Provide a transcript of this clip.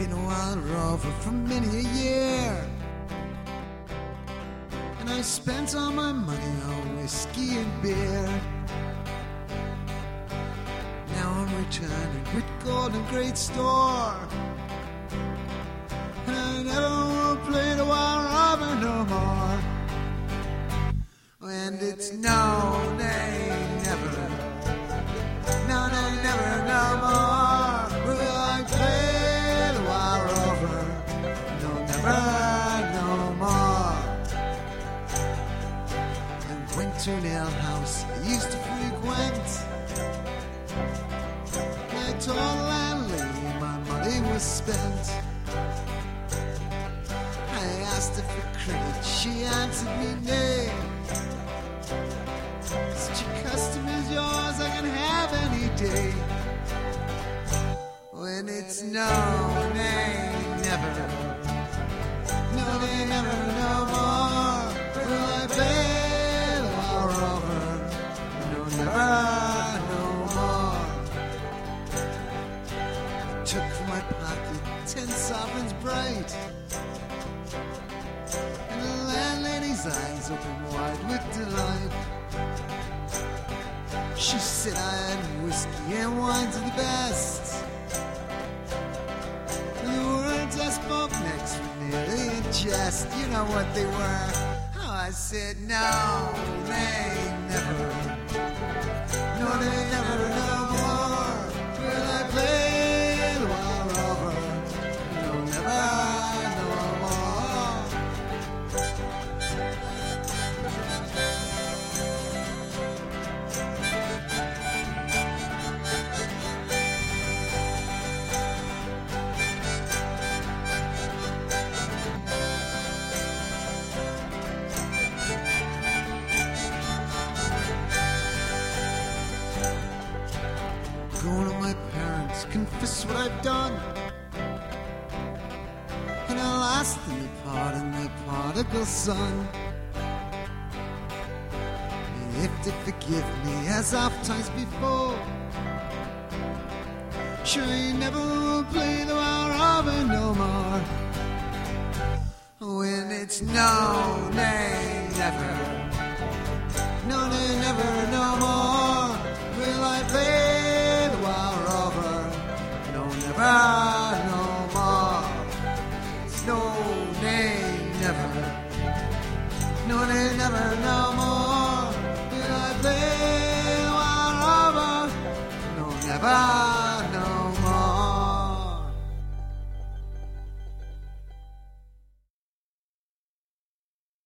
been a wild rover for many a year, and I spent all my money on whiskey and beer. Now I'm returning with gold and great store, and I never want to play the wild rover no more. And it's no, nay, never, no, nay, never, no more will I play the wild rover. No, never, no more. The Winterdale house I used to frequent, I told the landlady my money was spent. I asked her for credit, she answered me nay. Such a custom is yours, I can have any day. When it's no, nay, never, no, nay, never, no more will I play the wild rover. No, never, no more. I took from my pocket 10 sovereigns bright, and the landlady's eyes opened wide with delight. She said I had whiskey and wine to the best, and the words I spoke next were nearly in jest. You know what they were. Oh, I said no, they never, no, they never, no more will I play the wild rover. No, never, no more. Confess what I've done, and I'll ask them to pardon their prodigal son. And if they forgive me as oft times before, sure you never will play the wild rover no more. When it's no, nay, never, no, nay, never, no more will I play the wild rover. Never, no more. No, nay, never. No, nay, never, no more. Did I play the wild rover? No, never.